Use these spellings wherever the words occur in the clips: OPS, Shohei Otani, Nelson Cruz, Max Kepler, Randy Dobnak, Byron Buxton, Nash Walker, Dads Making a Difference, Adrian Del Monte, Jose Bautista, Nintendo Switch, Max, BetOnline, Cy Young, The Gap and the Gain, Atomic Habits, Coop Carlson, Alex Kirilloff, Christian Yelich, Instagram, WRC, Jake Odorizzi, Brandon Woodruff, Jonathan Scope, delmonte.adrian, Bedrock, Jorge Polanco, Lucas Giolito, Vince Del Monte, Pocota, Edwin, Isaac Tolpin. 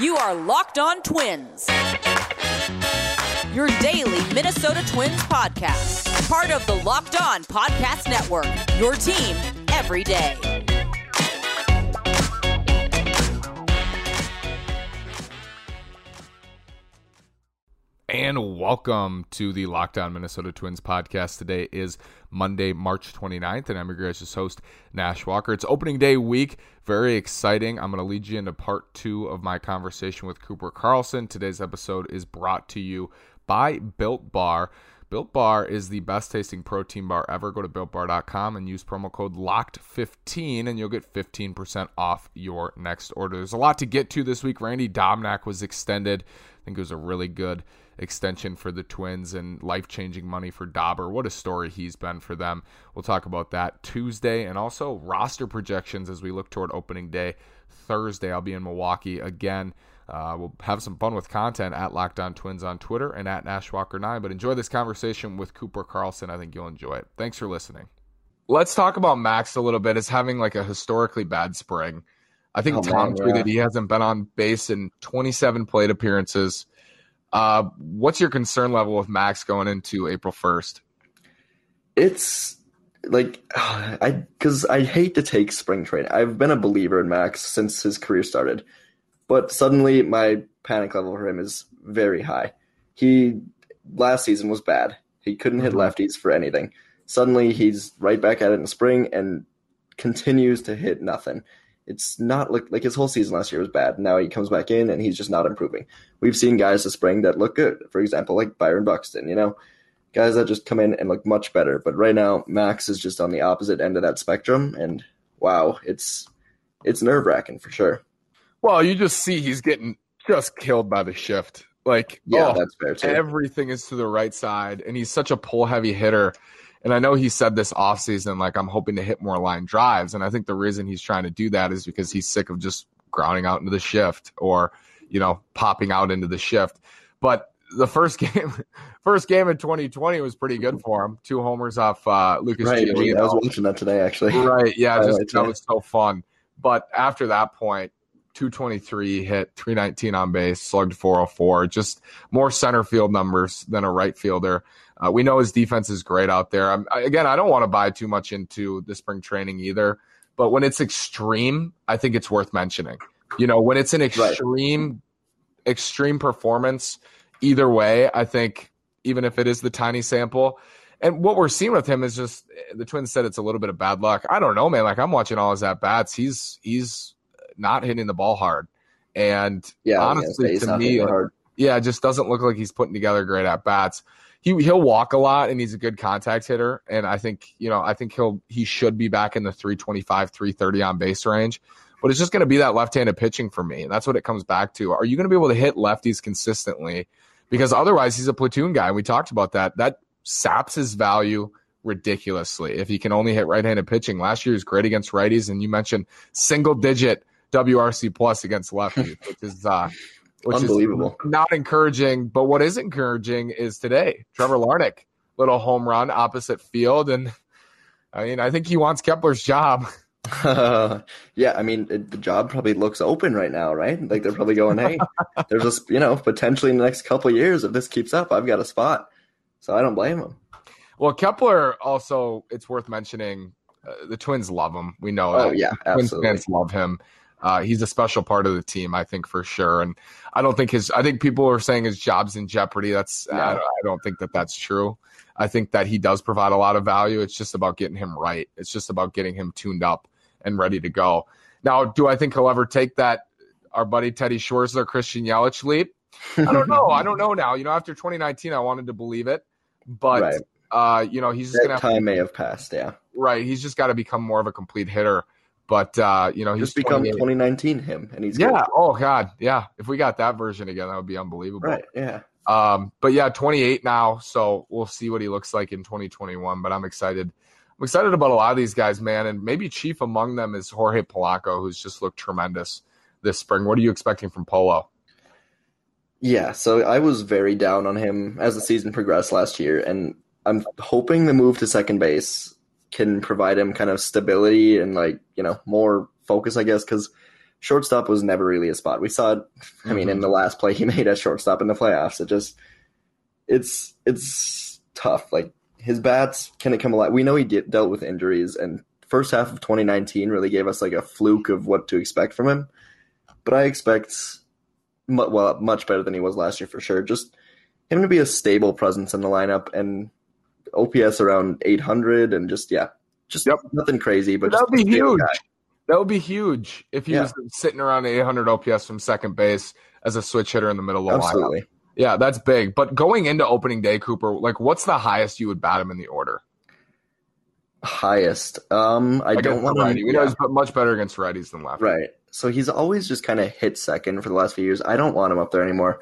You are Locked On Twins, your daily Minnesota Twins podcast. Part of the Locked On Podcast Network, your team every day. And welcome to the Locked On Minnesota Twins podcast. Today is Monday, March 29th, and I'm your guys' host, Nash Walker. It's opening day week. Very exciting. I'm going to lead you into part two of my conversation with Cooper Carlson. Today's episode is brought to you by Built Bar. Built Bar is the best tasting protein bar ever. Go to BuiltBar.com and use promo code LOCKED15 and you'll get 15% off your next order. There's a lot to get to this week. Randy Dobnak was extended. I think it was a really good extension for the Twins and life-changing money for Dobber. What a story he's been for them. We'll talk about that Tuesday, and also roster projections as we look toward opening day Thursday. I'll be in Milwaukee again. We'll have some fun with content at Locked On Twins on Twitter and at NashWalker9. But enjoy this conversation with Cooper Carlson. I think you'll enjoy it. Thanks for listening. Let's talk about Max a little bit. It's having like a historically bad spring. I think Tom threw that he hasn't been on base in 27 plate appearances. What's your concern level with Max going into April 1st? It's like, because I hate to take spring training. I've been a believer in Max since his career started, but suddenly my panic level for him is very high. He last season was bad. He couldn't hit lefties for anything. Suddenly he's right back at it in spring and continues to hit nothing. It's not like his whole season last year was bad. Now he comes back in and he's just not improving. We've seen guys this spring that look good. For example, like Byron Buxton, you know, guys that just come in and look much better. But right now, Max is just on the opposite end of that spectrum. And wow, it's nerve wracking for sure. Well, you just see he's getting just killed by the shift. Like, yeah, that's fair too. Everything is to the right side. And he's such a pull heavy hitter. And I know he said this offseason, like, I'm hoping to hit more line drives. And I think the reason he's trying to do that is because he's sick of just grounding out into the shift or, you know, popping out into the shift. But the first game in 2020 was pretty good for him. 2 homers off Lucas Giolito. I was watching that today, actually. Right, yeah, that was so fun. But after that point, 223 hit, 319 on base, slugged 404, just more center field numbers than a right fielder. We know his defense is great out there. I don't want to buy too much into the spring training either, but when it's extreme, I think it's worth mentioning. You know, when it's an extreme performance, either way, I think even if it is the tiny sample. And what we're seeing with him is just the Twins said it's a little bit of bad luck. I don't know, man. Like, I'm watching all his at-bats. He's not hitting the ball hard. And yeah, honestly, yeah, to me, it just doesn't look like he's putting together great at-bats. He'll walk a lot, and he's a good contact hitter. And I think he should be back in the 325, 330 on base range. But it's just going to be that left-handed pitching for me, and that's what it comes back to. Are you going to be able to hit lefties consistently? Because otherwise, he's a platoon guy, and we talked about that. That saps his value ridiculously if he can only hit right-handed pitching. Last year, he was great against righties, and you mentioned single-digit WRC plus against lefties, which unbelievable. Is not encouraging, but what is encouraging is today, Trevor Larnik, little home run opposite field, and I mean, I think he wants Kepler's job. Yeah, I mean, the job probably looks open right now, right? Like, they're probably going, hey, there's a, you know, potentially in the next couple of years, if this keeps up, I've got a spot, so I don't blame him. Well, Kepler also, it's worth mentioning, the Twins love him. We know that. Oh, yeah, absolutely. Twins fans love him. He's a special part of the team, I think, for sure. And I don't think I think people are saying his job's in jeopardy. I don't think that that's true. I think that he does provide a lot of value. It's just about getting him right. It's just about getting him tuned up and ready to go. Now, do I think he'll ever take that, our buddy Teddy Schwarzer, Christian Yelich leap? I don't know. I don't know now. You know, after 2019, I wanted to believe it. But, you know, he's just going to have time may have passed, yeah. Right. He's just got to become more of a complete hitter. But, you know, he's just become 2019 him. And he's good. Oh, God. Yeah. If we got that version again, that would be unbelievable. Right. Yeah. But, yeah, 28 now. So we'll see what he looks like in 2021. But I'm excited. I'm excited about a lot of these guys, man. And maybe chief among them is Jorge Polanco, who's just looked tremendous this spring. What are you expecting from Polo? Yeah. So I was very down on him as the season progressed last year. And I'm hoping the move to second base can provide him kind of stability and, like, you know, more focus, I guess, because shortstop was never really a spot. We saw it, I mean, in the last play he made at shortstop in the playoffs. It just, it's tough. Like, his bats, can it come alive? We know he dealt with injuries, and first half of 2019 really gave us like a fluke of what to expect from him. But I expect, well, much better than he was last year for sure. Just him to be a stable presence in the lineup, and OPS around 800, and just, yeah, just nothing crazy. But that would be huge. That would be huge if he was sitting around 800 OPS from second base as a switch hitter in the middle of the lineup. Yeah, that's big. But going into opening day, Cooper, like, what's the highest you would bat him in the order? Highest. I don't want to. We know he's much better against righties than lefties. Right. So he's always just kind of hit second for the last few years. I don't want him up there anymore.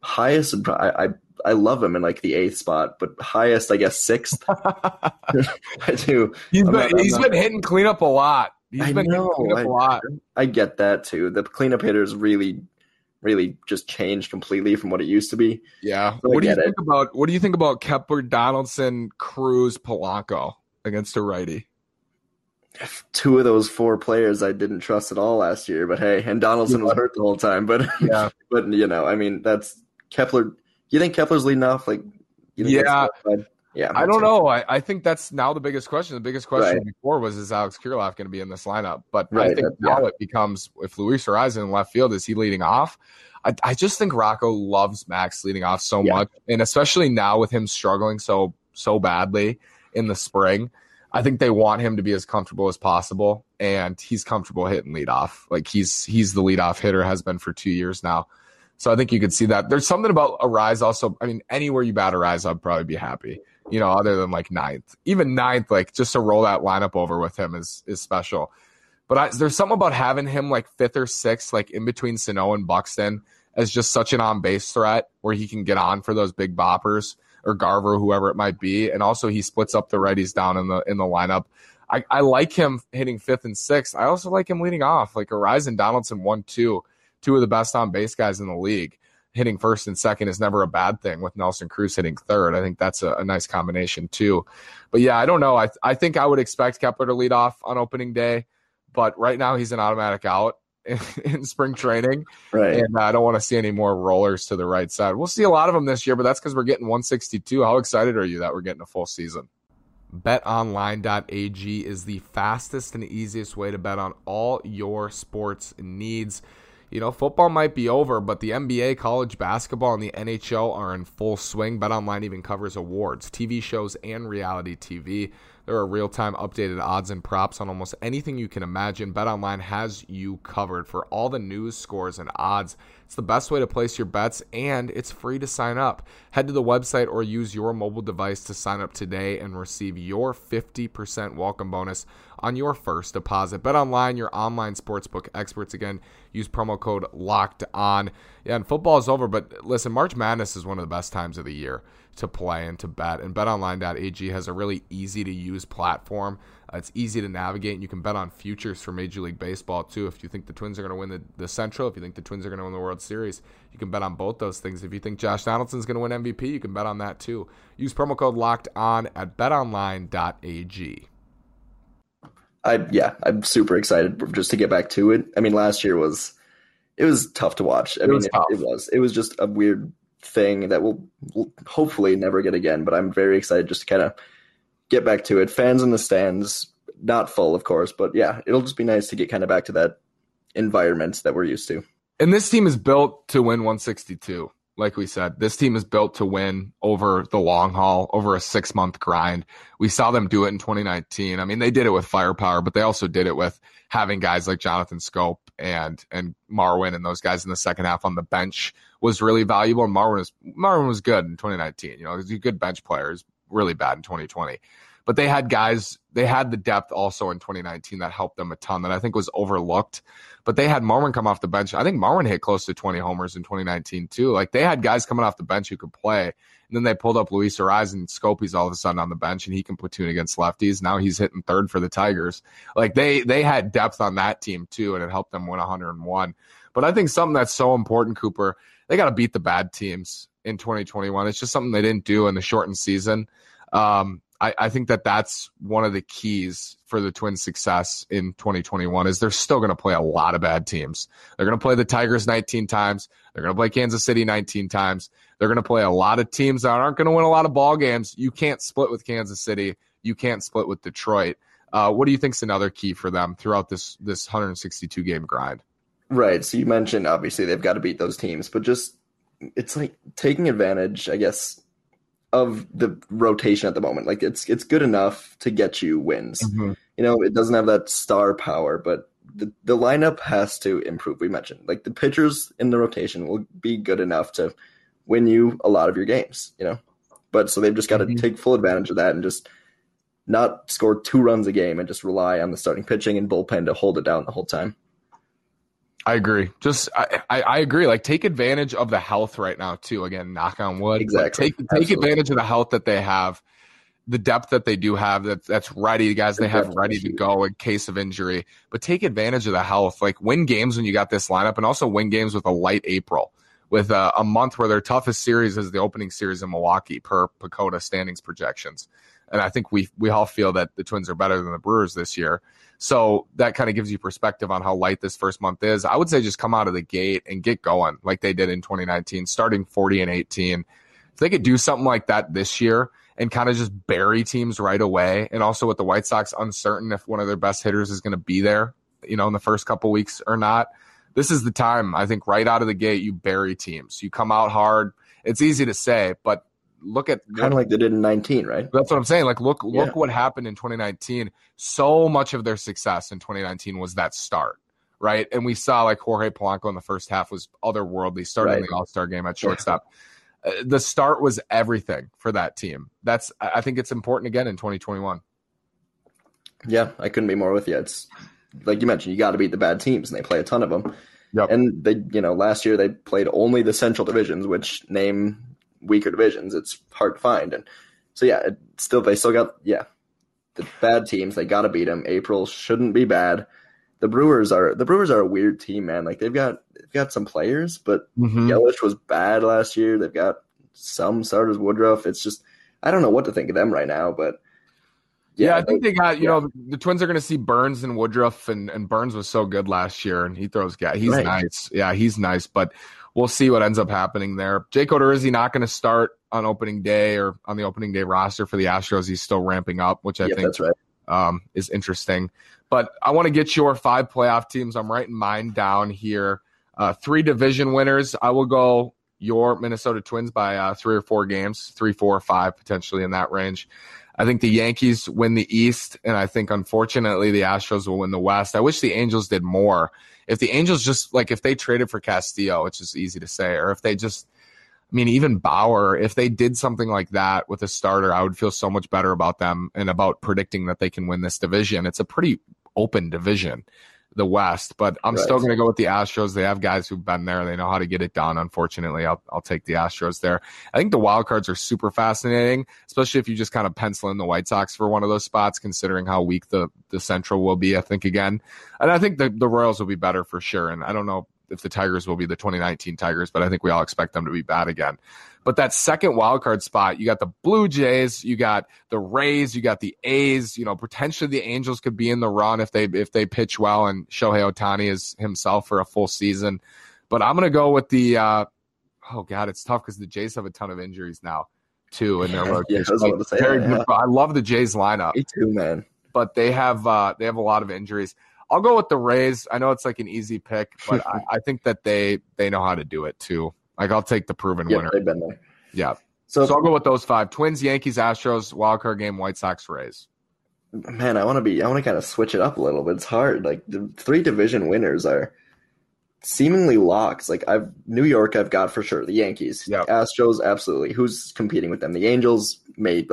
Highest, I love him in like the eighth spot, but highest, I guess, sixth. I do. He's been hitting cleanup a lot. I get that too. The cleanup hitters really just changed completely from what it used to be. Yeah. So what do you think about Kepler, Donaldson, Cruz, Polanco against a righty? Two of those four players I didn't trust at all last year, but hey, and Donaldson was hurt the whole time. But yeah, but you know, I mean, that's Kepler. You think Kepler's leading off? Like, yeah, I don't know. I think that's now the biggest question. The biggest question before was, is Alex Kirilloff going to be in this lineup? But I think now it becomes, if Luis Arraez in left field, is he leading off? I just think Rocco loves Max leading off so much, and especially now with him struggling so badly in the spring, I think they want him to be as comfortable as possible, and he's comfortable hitting leadoff. Like, he's the leadoff hitter, has been for 2 years now. So I think you could see that. There's something about Arraez also. I mean, anywhere you bat Arraez, I'd probably be happy. You know, other than like ninth, even ninth, like just to roll that lineup over with him is special. But there's something about having him like fifth or sixth, like in between Sano and Buxton, as just such an on base threat where he can get on for those big boppers, or Garver, whoever it might be. And also he splits up the righties down in the lineup. I like him hitting fifth and sixth. I also like him leading off. Like, Arraez and Donaldson 1-2, two of the best on base guys in the league. Hitting first and second is never a bad thing, with Nelson Cruz hitting third. I think that's a nice combination too. But yeah, I don't know. I think I would expect Kepler to lead off on opening day, but right now he's an automatic out in spring training. Right. And I don't want to see any more rollers to the right side. We'll see a lot of them this year, but that's because we're getting 162. How excited are you that we're getting a full season? BetOnline.ag is the fastest and easiest way to bet on all your sports needs. You know, football might be over, but the NBA, college basketball, and the NHL are in full swing. BetOnline even covers awards, TV shows, and reality TV. There are real-time updated odds and props on almost anything you can imagine. BetOnline has you covered for all the news, scores, and odds. It's the best way to place your bets, and it's free to sign up. Head to the website or use your mobile device to sign up today and receive your 50% welcome bonus on your first deposit. BetOnline, your online sportsbook experts. Again, use promo code LOCKEDON. Yeah, and football is over, but listen, March Madness is one of the best times of the year to play and to bet. And BetOnline.ag has a really easy-to-use platform. It's easy to navigate, and you can bet on futures for Major League Baseball, too. If you think the Twins are going to win the Central, if you think the Twins are going to win the World Series, you can bet on both those things. If you think Josh Donaldson's going to win MVP, you can bet on that, too. Use promo code LOCKEDON at BetOnline.ag. I'm super excited just to get back to it. I mean, last year was tough to watch. It was just a weird thing that we'll hopefully never get again, but I'm very excited just to kind of get back to it. Fans in the stands, not full, of course, but yeah, it'll just be nice to get kind of back to that environment that we're used to. And this team is built to win 162. Like we said, this team is built to win over the long haul, over a 6-month grind. We saw them do it in 2019. I mean, they did it with firepower, but they also did it with having guys like Jonathan Scope and Marwin, and those guys in the second half on the bench was really valuable. And Marwin was good in 2019. You know, he's a good bench player. He's really bad in 2020. But they had guys, they had the depth also in 2019 that helped them a ton, that I think was overlooked. But they had Marwin come off the bench. I think Marwin hit close to 20 homers in 2019 too. Like, they had guys coming off the bench who could play. And then they pulled up Luis Arraez, and Scopey's all of a sudden on the bench, and he can platoon against lefties. Now he's hitting third for the Tigers. Like, they had depth on that team too, and it helped them win 101. But I think something that's so important, Cooper, they got to beat the bad teams in 2021. It's just something they didn't do in the shortened season. I think that that's one of the keys for the Twins' success in 2021 is they're still going to play a lot of bad teams. They're going to play the Tigers 19 times. They're going to play Kansas City 19 times. They're going to play a lot of teams that aren't going to win a lot of ball games. You can't split with Kansas City. You can't split with Detroit. What do you think is another key for them throughout this 162-game grind? Right. So you mentioned, obviously, they've got to beat those teams, but just it's like taking advantage, I guess, of the rotation at the moment. Like it's good enough to get you wins. Mm-hmm. You know, it doesn't have that star power, but the lineup has to improve. We mentioned like the pitchers in the rotation will be good enough to win you a lot of your games, you know, but so they've just got to take full advantage of that and just not score 2 runs a game and just rely on the starting pitching and bullpen to hold it down the whole time. I agree. Just I agree. Like, take advantage of the health right now too. Again, knock on wood. Exactly. Like, take advantage of the health that they have, the depth that they do have. That's ready, guys. They have ready to go in case of injury. But take advantage of the health. Like, win games when you got this lineup, and also win games with a light April, with a month where their toughest series is the opening series in Milwaukee per Pocota standings projections. And I think we all feel that the Twins are better than the Brewers this year. So that kind of gives you perspective on how light this first month is. I would say just come out of the gate and get going like they did in 2019, starting 40-18. If they could do something like that this year and kind of just bury teams right away, and also with the White Sox uncertain if one of their best hitters is going to be there, you know, in the first couple weeks or not, this is the time. I think right out of the gate, you bury teams. You come out hard. It's easy to say, but look at kind of like they did in 19, right? That's what I'm saying. Like, look what happened in 2019. So much of their success in 2019 was that start, right? And we saw like Jorge Polanco in the first half was otherworldly, starting the All-Star game at shortstop. The start was everything for that team. That's, I think it's important again in 2021. Yeah, I couldn't be more with you. It's like you mentioned, you got to beat the bad teams, and they play a ton of them. Yep. And they, you know, last year they played only the Central divisions, which name weaker divisions, it's hard to find. And so, yeah, they still got the bad teams. They got to beat them. April shouldn't be bad. The Brewers are a weird team, man. Like they've got some players, but Yelich was bad last year. They've got some starters, Woodruff. It's just, I don't know what to think of them right now, but I think they got, you know, the Twins are going to see Burnes and Woodruff, and Burnes was so good last year, and he's nice. Yeah, he's nice, but we'll see what ends up happening there. Jake Odorizzi not going to start on opening day or on the opening day roster for the Astros. He's still ramping up, which I think that's right. Is interesting. But I want to get your 5 playoff teams. I'm writing mine down here. 3 division winners. I will go your Minnesota Twins by 3 or 4 games, 3, 4, or 5 potentially in that range. I think the Yankees win the East, and I think, unfortunately, the Astros will win the West. I wish the Angels did more. If the Angels just, like, if they traded for Castillo, which is easy to say, or if they just, I mean, even Bauer, if they did something like that with a starter, I would feel so much better about them and about predicting that they can win this division. It's a pretty open division, the West, but I'm still going to go with the Astros. They have guys who've been there. They know how to get it done. Unfortunately, I'll take the Astros there. I think the wild cards are super fascinating, especially if you just kind of pencil in the White Sox for one of those spots, considering how weak the Central will be, I think, again. And I think the Royals will be better for sure. And I don't know if the Tigers will be the 2019 Tigers, but I think we all expect them to be bad again. But that second wild card spot, you got the Blue Jays, you got the Rays, you got the A's, you know, potentially the Angels could be in the run if they pitch well and Shohei Otani is himself for a full season. But I'm going to go with the it's tough because the Jays have a ton of injuries now too in their rotation. I love the Jays lineup. Me too, man. But they have a lot of injuries. I'll go with the Rays. I know it's like an easy pick, but I think that they know how to do it too. Like, I'll take the proven winner. They've been there. Yeah. So I'll go with those 5: Twins, Yankees, Astros, wildcard game, White Sox, Rays. Man, I want to kind of switch it up a little bit. It's hard. Like, the 3 division winners are seemingly locks. Like, New York, I've got for sure. The Yankees, Astros, absolutely. Who's competing with them? The Angels, maybe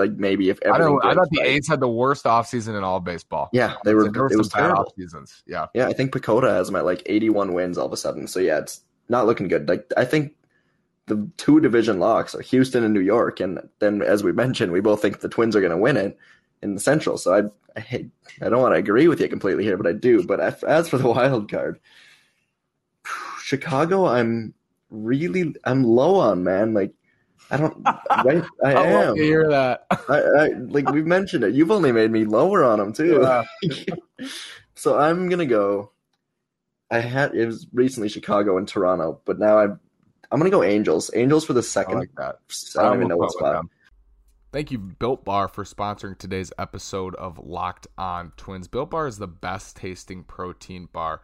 if everything. I thought the A's had the worst offseason in all of baseball. Yeah, it was terrible off seasons. Yeah, yeah. I think Pocota has them at like 81 wins all of a sudden. So yeah, it's not looking good. Like, I think the 2 division locks are Houston and New York, and then as we mentioned, we both think the Twins are going to win it in the Central. So I don't want to agree with you completely here, but I do. But as for the wild card, Chicago, I'm low on, man. Like, I don't. Right? I am. Love to hear that. I like we've mentioned it. You've only made me lower on him too. Yeah. So I'm gonna go. It was recently Chicago and Toronto, but now I'm gonna go Angels. Angels for the second. I like that. I don't even know what spot. Thank you, Built Bar, for sponsoring today's episode of Locked On Twins. Built Bar is the best tasting protein bar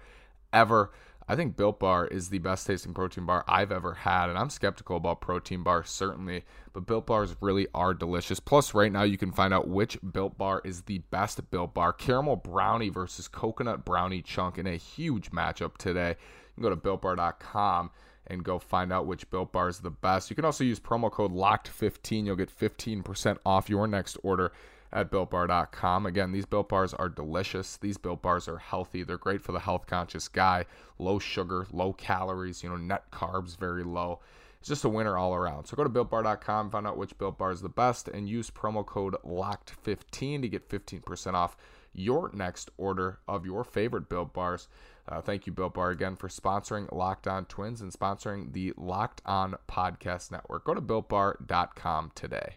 ever. I think Built Bar is the best tasting protein bar I've ever had, and I'm skeptical about protein bars, certainly, but Built Bars really are delicious. Plus, right now, you can find out which Built Bar is the best Built Bar. Caramel Brownie versus Coconut Brownie Chunk in a huge matchup today. You can go to BuiltBar.com and go find out which Built Bar is the best. You can also use promo code LOCKED15. You'll get 15% off your next order at BuiltBar.com. Again, these Built Bars are delicious. These Built Bars are healthy. They're great for the health-conscious guy. Low sugar, low calories, net carbs very low. It's just a winner all around. So go to BuiltBar.com, find out which Built Bar is the best, and use promo code LOCKED15 to get 15% off your next order of your favorite Built Bars. Thank you, Built Bar, again for sponsoring Locked On Twins and sponsoring the Locked On Podcast Network. Go to BuiltBar.com today.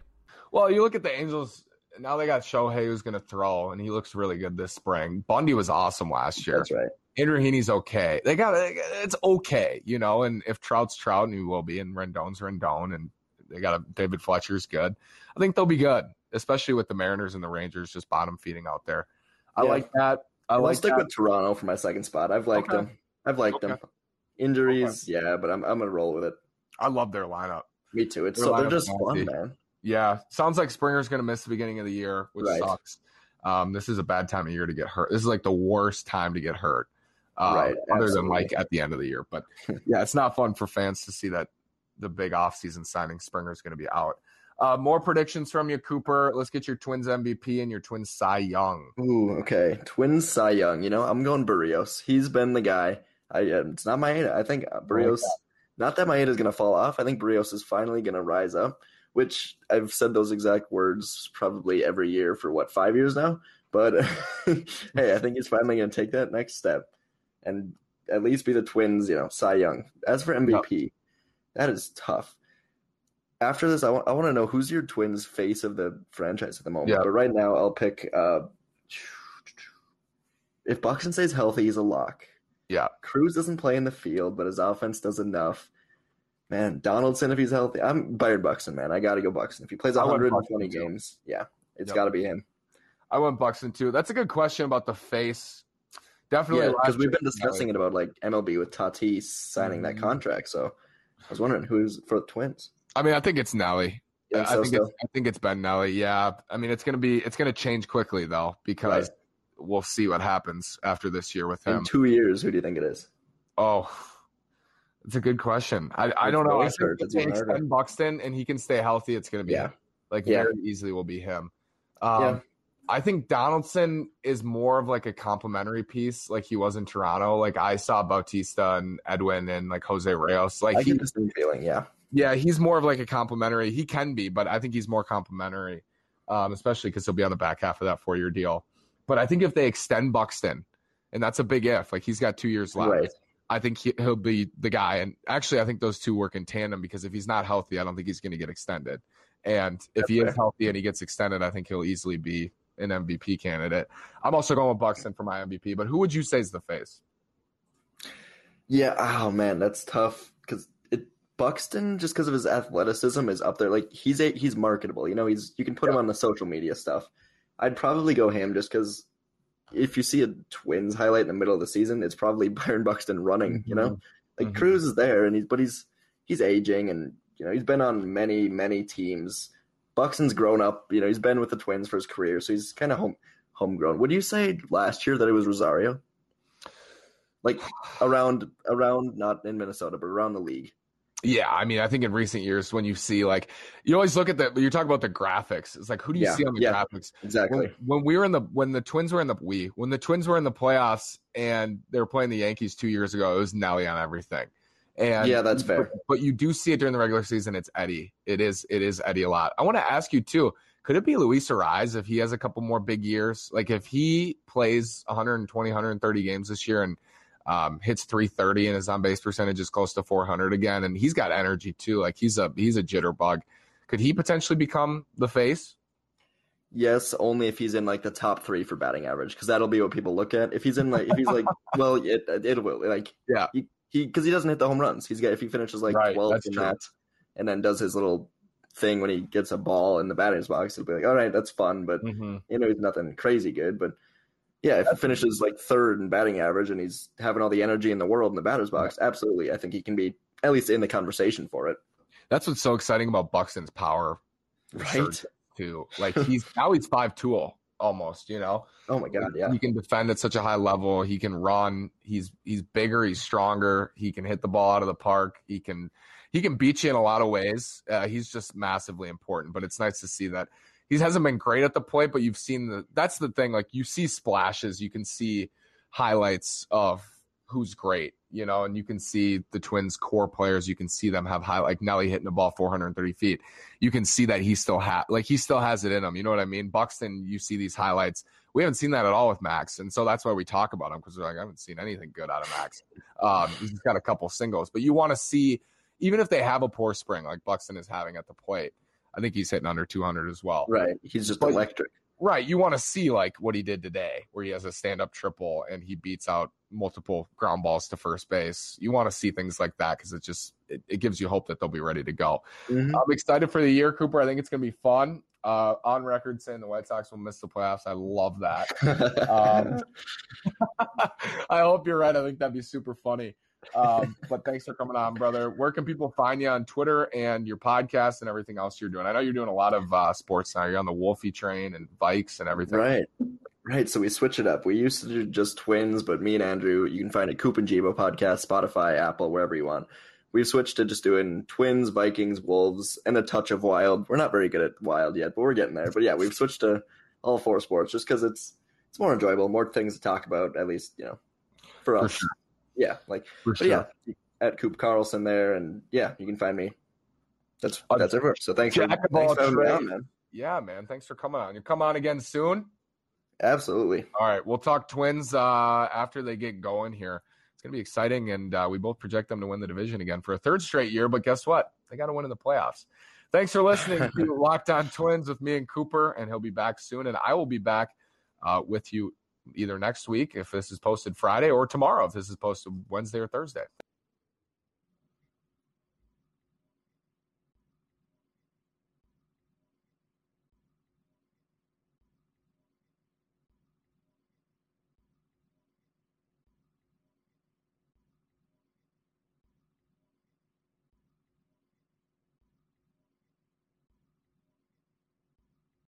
Well, you look at the Angels. Now they got Shohei, who's going to throw, and he looks really good this spring. Bundy was awesome last year. That's right. Andrew Heaney's okay. It's okay, and if Trout's Trout, and he will be, and Rendon's Rendon, and they got David Fletcher's good. I think they'll be good, especially with the Mariners and the Rangers just bottom feeding out there. I like that. I'll stick with Toronto for my second spot. I've liked them. I've liked them. Injuries, yeah, but I'm going to roll with it. I love their lineup. Me too. They're just fun, man. Yeah, sounds like Springer's going to miss the beginning of the year, which sucks. This is a bad time of year to get hurt. This is like the worst time to get hurt, other than like at the end of the year. But, yeah, it's not fun for fans to see that the big offseason signing Springer's going to be out. More predictions from you, Cooper. Let's get your Twins MVP and your Twins Cy Young. Ooh, okay. Twins Cy Young. I'm going Berrios. He's been the guy. It's not Maeda. I think Berrios – not that Maeda is going to fall off. I think Berrios is finally going to rise up, which I've said those exact words probably every year for, 5 years now? But, hey, I think he's finally going to take that next step and at least be the Twins, Cy Young. As for MVP, that is tough. After this, I want to know who's your Twins face of the franchise at the moment. Yeah. But right now I'll pick if Buxton stays healthy, he's a lock. Yeah. Cruz doesn't play in the field, but his offense does enough. Man, Donaldson, if he's healthy. I'm Byron Buxton, man. I got to go Buxton. If he plays 120 games, it's got to be him. I went Buxton, too. That's a good question about the face. Definitely. Because we've been discussing it about, MLB with Tatis signing that contract. So I was wondering who's for the Twins. I mean, I think it's Nelly. Yeah, I think it's Ben Nelly, yeah. I mean, it's going to change quickly, though, because we'll see what happens after this year with him. In 2 years, who do you think it is? Oh, it's a good question. I don't know. If it takes Ben Buxton and he can stay healthy, it's going to be him. Very easily will be him. I think Donaldson is more of a complimentary piece, like he was in Toronto. I saw Bautista and Edwin and Jose Reyes. I get the same feeling, yeah. Yeah, he's more of a complimentary. He can be, but I think he's more complimentary, especially because he'll be on the back half of that 4-year deal. But I think if they extend Buxton, and that's a big if, he's got 2 years left. Right. I think he'll be the guy. And actually, I think those two work in tandem because if he's not healthy, I don't think he's going to get extended. And if he is healthy and he gets extended, I think he'll easily be an MVP candidate. I'm also going with Buxton for my MVP. But who would you say is the face? Yeah. Oh, man, that's tough because Buxton, just because of his athleticism, is up there. He's marketable. You can put him on the social media stuff. I'd probably go him just because – if you see a Twins highlight in the middle of the season, it's probably Byron Buxton running, Cruz is there and he's aging and, he's been on many, many teams. Buxton's grown up, he's been with the Twins for his career. So he's kind of homegrown. Would you say last year that it was Rosario? Around, not in Minnesota, but around the league. Yeah, I mean, I think in recent years when you see you always look at you talk about the graphics. It's who do you see on the graphics? Exactly. When the Twins were in the playoffs and they were playing the Yankees 2 years ago, it was Nelly on everything. And yeah, that's fair. But you do see it during the regular season. It's Eddie. It is Eddie a lot. I want to ask you too. Could it be Luis Arraez if he has a couple more big years? If he plays 120, 130 games this year and hits 330 and his on-base percentage is close to 400 again. And he's got energy too. Like he's a jitterbug. Could he potentially become the face? Yes, only if he's in like the top three for batting average, because that'll be what people look at. If he's in like, if he's like, well, it will like, yeah, because he doesn't hit the home runs. He's got, if he finishes like 12 in that, and then does his little thing when he gets a ball in the batter's box, it'll be like, all right, that's fun, but you know, he's nothing crazy good. But yeah, if he finishes like third in batting average and he's having all the energy in the world in the batter's box, absolutely, I think he can be at least in the conversation for it. That's what's so exciting about Buxton's power, right? Too. Like he's 5-tool almost, you know. Oh my god, yeah. He can defend at such a high level. He can run. He's bigger. He's stronger. He can hit the ball out of the park. He can beat you in a lot of ways. He's just massively important. But it's nice to see that he hasn't been great at the plate. But you've seen that's the thing. Like you see splashes, you can see highlights of who's great, you know, and you can see the Twins' core players. You can see them have high, like Nelly hitting the ball 430 feet. You can see that he still has it in him. You know what I mean? Buxton, you see these highlights. We haven't seen that at all with Max, and so that's why we talk about him, because we're like, I haven't seen anything good out of Max. He's got a couple singles, but you want to see, even if they have a poor spring like Buxton is having at the plate, I think he's hitting under 200 as well. Right, he's just electric. Right, you want to see like what he did today, where he has a stand-up triple and he beats out multiple ground balls to first base. You want to see things like that, because it just it gives you hope that they'll be ready to go. I'm excited for the year, Cooper. I think it's going to be fun. On record saying the White Sox will miss the playoffs. I love that. I hope you're right. I think that'd be super funny. But thanks for coming on, brother. Where can people find you on Twitter and your podcast and everything else you're doing? I know you're doing a lot of sports now. You're on the Wolfie train and bikes and everything. Right. So we switch it up. We used to do just Twins, but me and Andrew, you can find a Coop and Gibo podcast, Spotify, Apple, wherever you want. We've switched to just doing Twins, Vikings, Wolves, and a touch of Wild. We're not very good at Wild yet, but we're getting there. But yeah, we've switched to all four sports just because it's more enjoyable, more things to talk about, at least, you know, for us. For sure. Yeah, like, for sure. But yeah, at Coop Carlson there, and yeah, you can find me. That's it. So thanks for having me on, man. Yeah, man, thanks for coming on. You come on again soon. Absolutely. All right, we'll talk Twins after they get going here. It's going to be exciting, and we both project them to win the division again for a third straight year, but guess what? They got to win in the playoffs. Thanks for listening to Locked On Twins with me and Cooper, and he'll be back soon, and I will be back with you either next week if this is posted Friday, or tomorrow if this is posted Wednesday or Thursday.